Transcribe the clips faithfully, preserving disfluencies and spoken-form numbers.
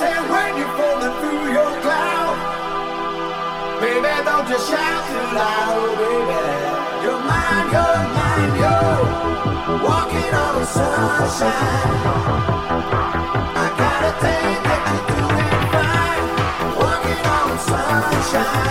I said when you're falling through your cloud, baby, don't just shout too loud, baby. You're mine, you're mine, you're walking on the sunshine. I gotta take that you're doing fine, walking on the sunshine.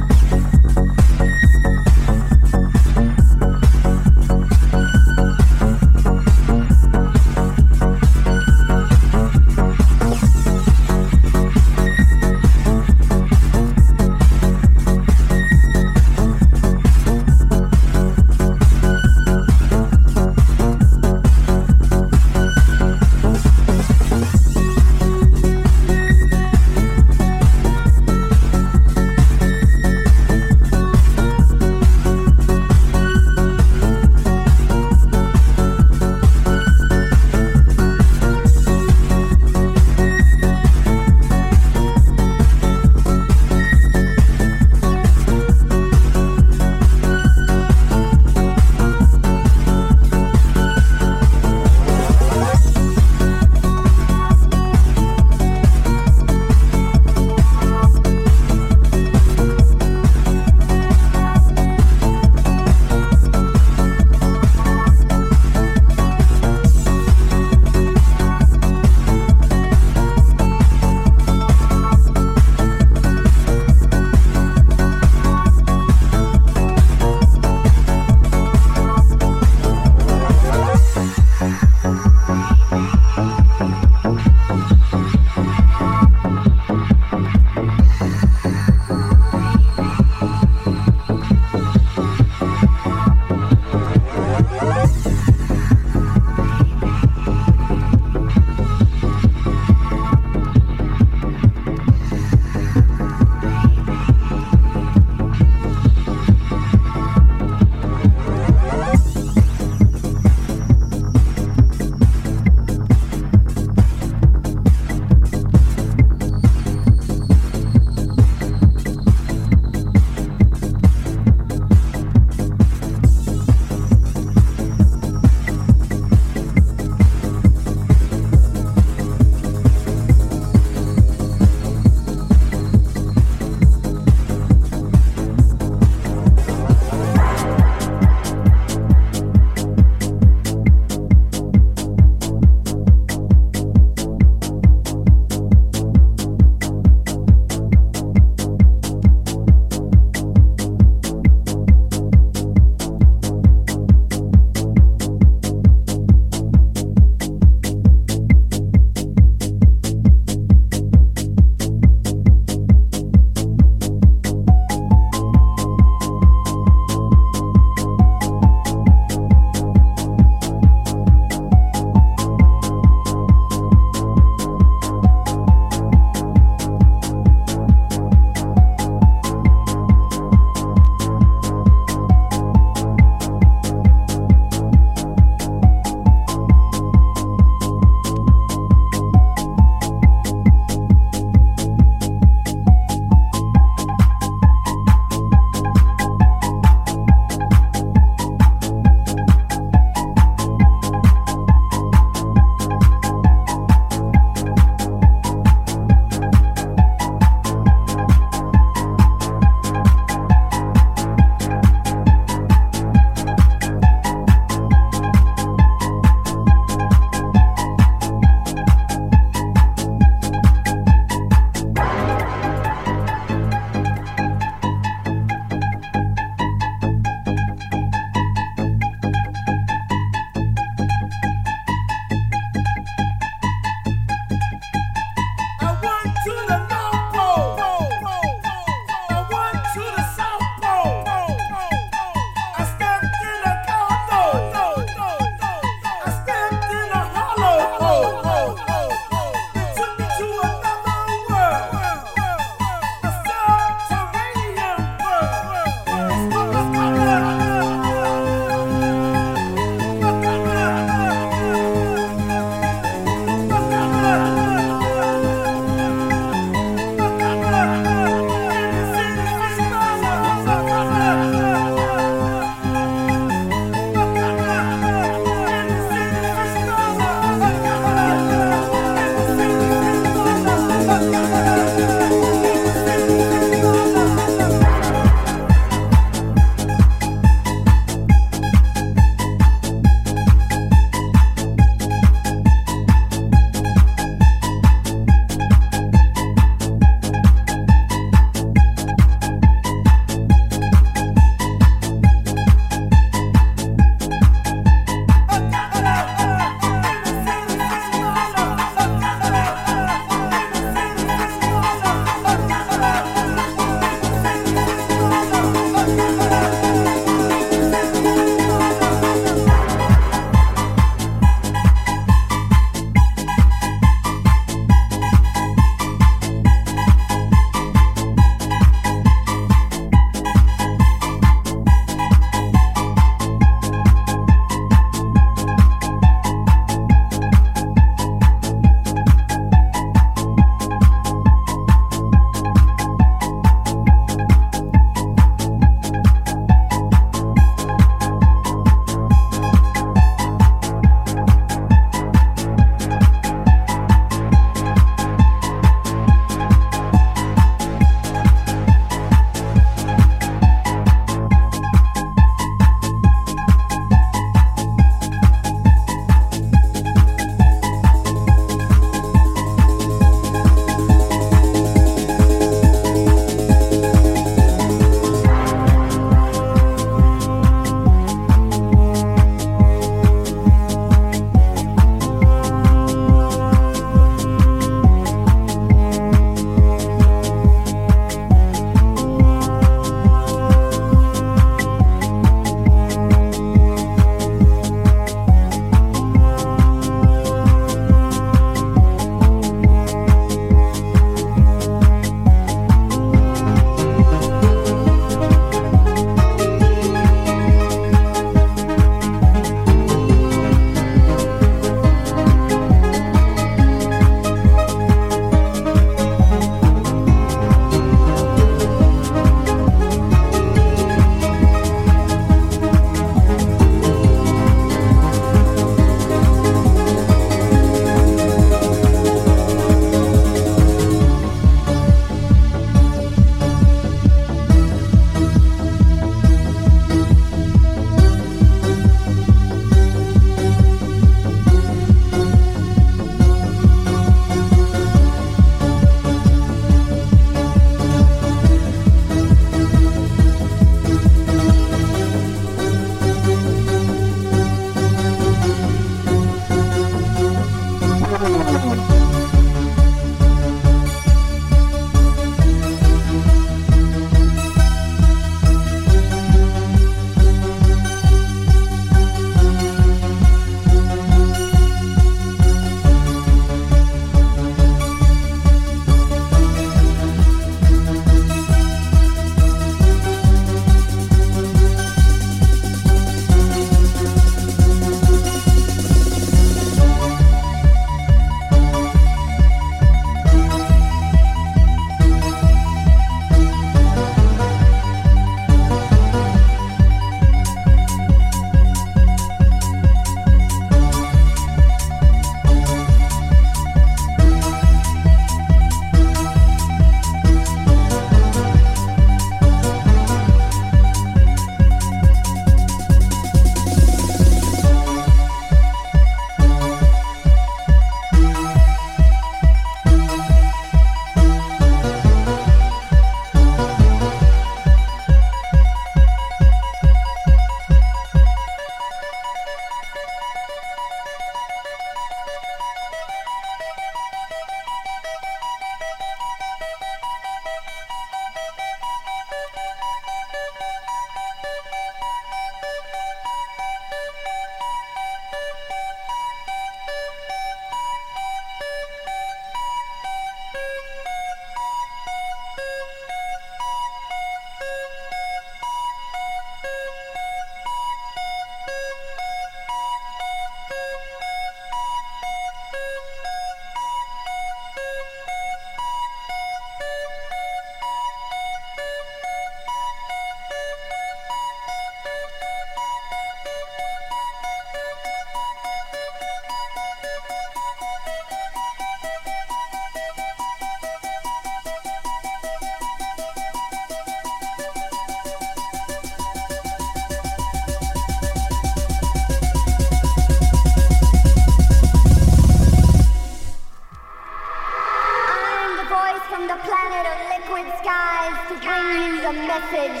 message.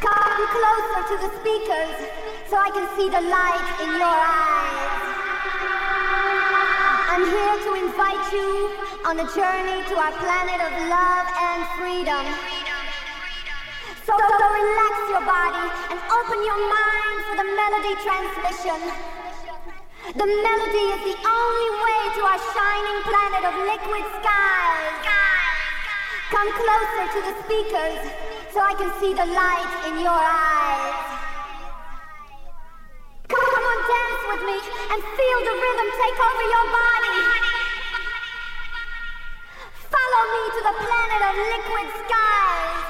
Come closer to the speakers so I can see the light in your eyes. I'm here to invite you on a journey to our planet of love and freedom. So, so relax your body and open your mind for the melody transmission. The melody is the only way to our shining planet of liquid skies. Come closer to the speakers so I can see the light in your eyes. Come, come on, dance with me and feel the rhythm take over your body. Follow me to the planet of liquid skies.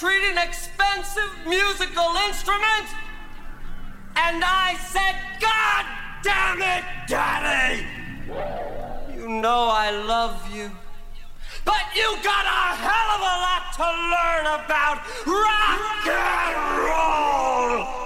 treating expensive musical instruments, and I said, God damn it, Daddy! You know I love you, but you got a hell of a lot to learn about rock and roll!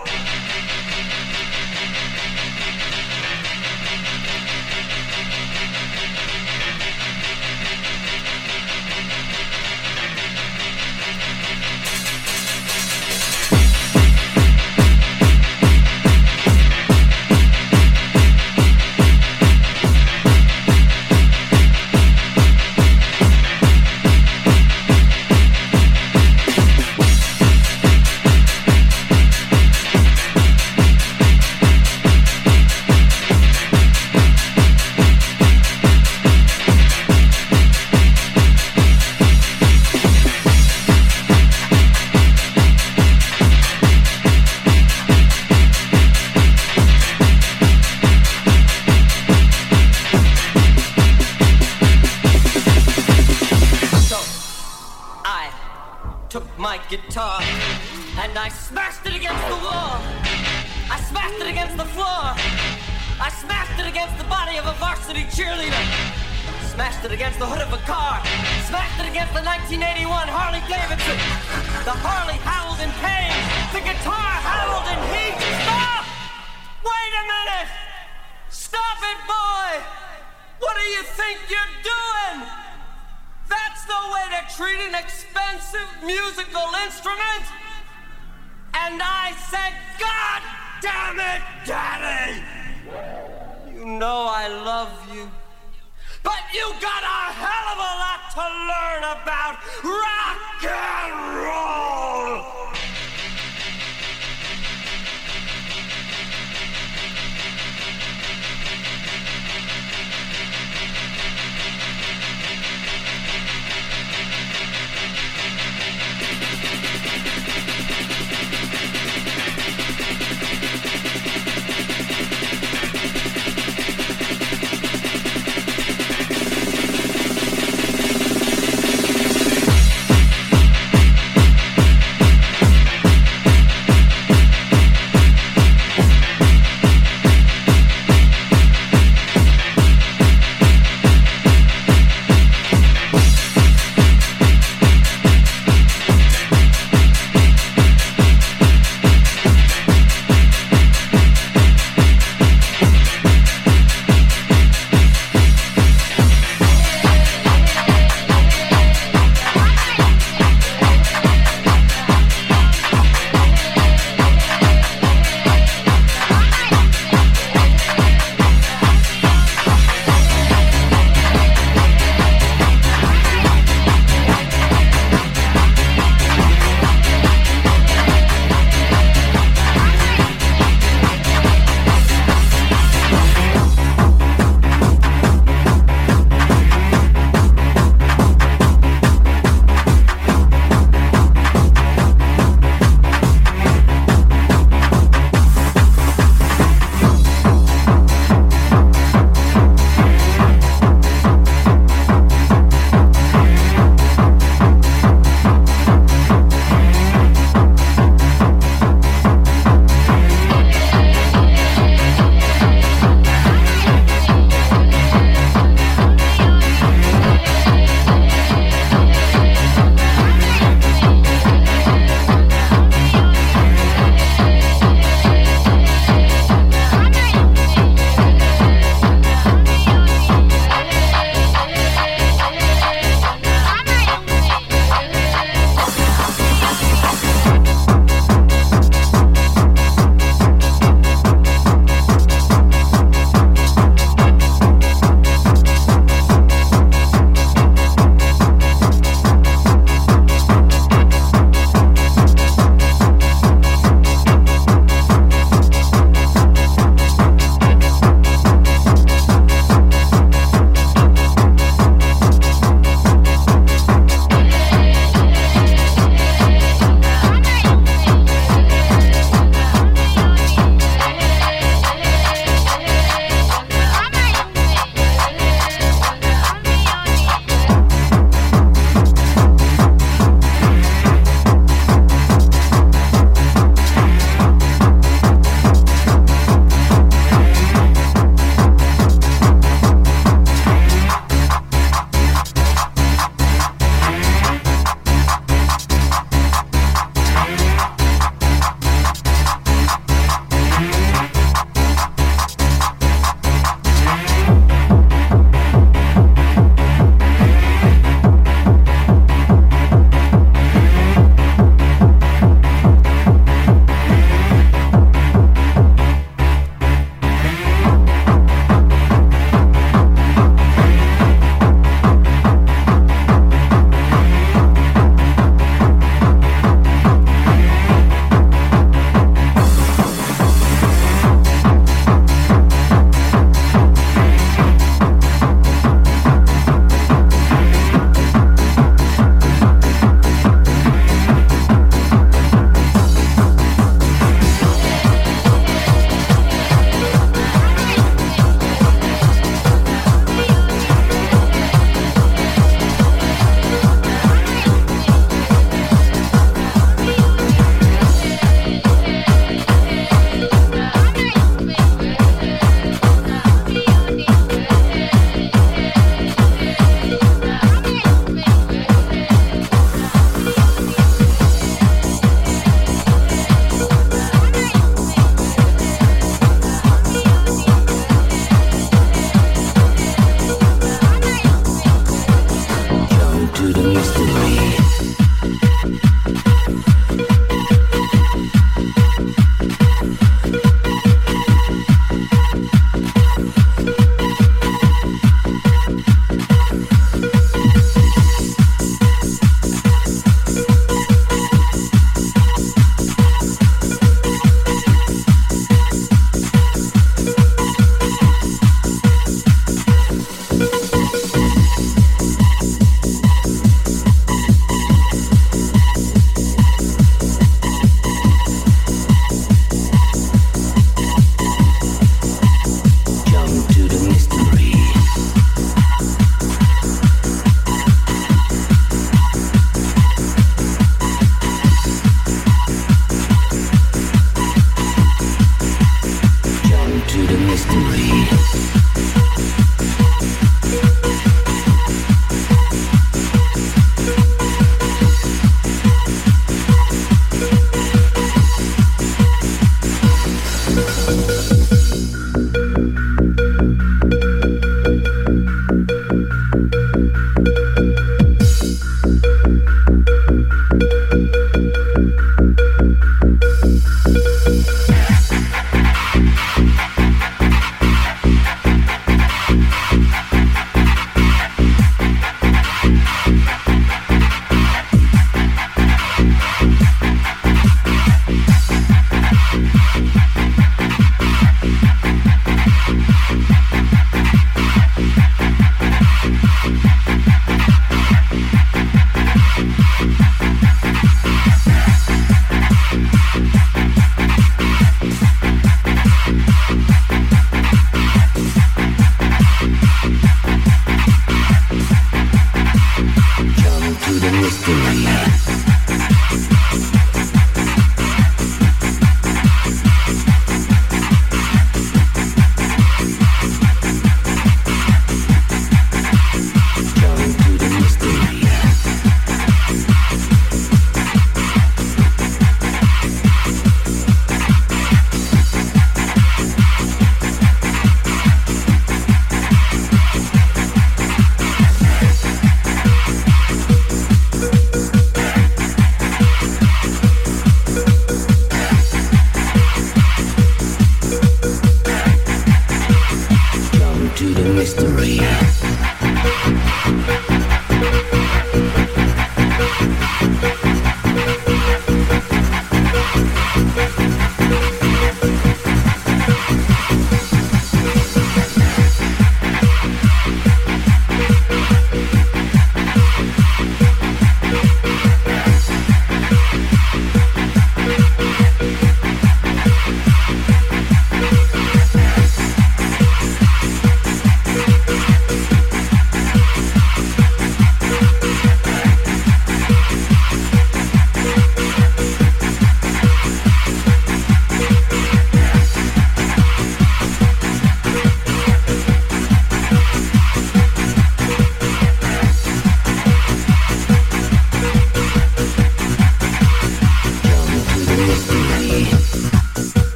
Guitar, and I smashed it against the wall. I smashed it against the floor. I smashed it against the body of a varsity cheerleader. Smashed it against the hood of a car. Smashed it against the nineteen eighty-one Harley Davidson. The Harley howled in pain. The guitar howled in heat. Stop! Wait a minute! Stop it, boy! What do you think you're doing? That's the way to treat an expensive musical instrument. And I said, God damn it, Daddy! You know I love you, but you got a hell of a lot to learn about rock and roll!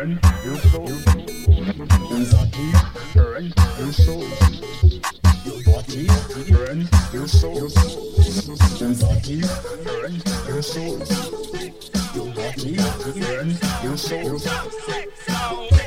burn your soul. Burn your soul. Burn your soul. Burn your soul. Burn your soul.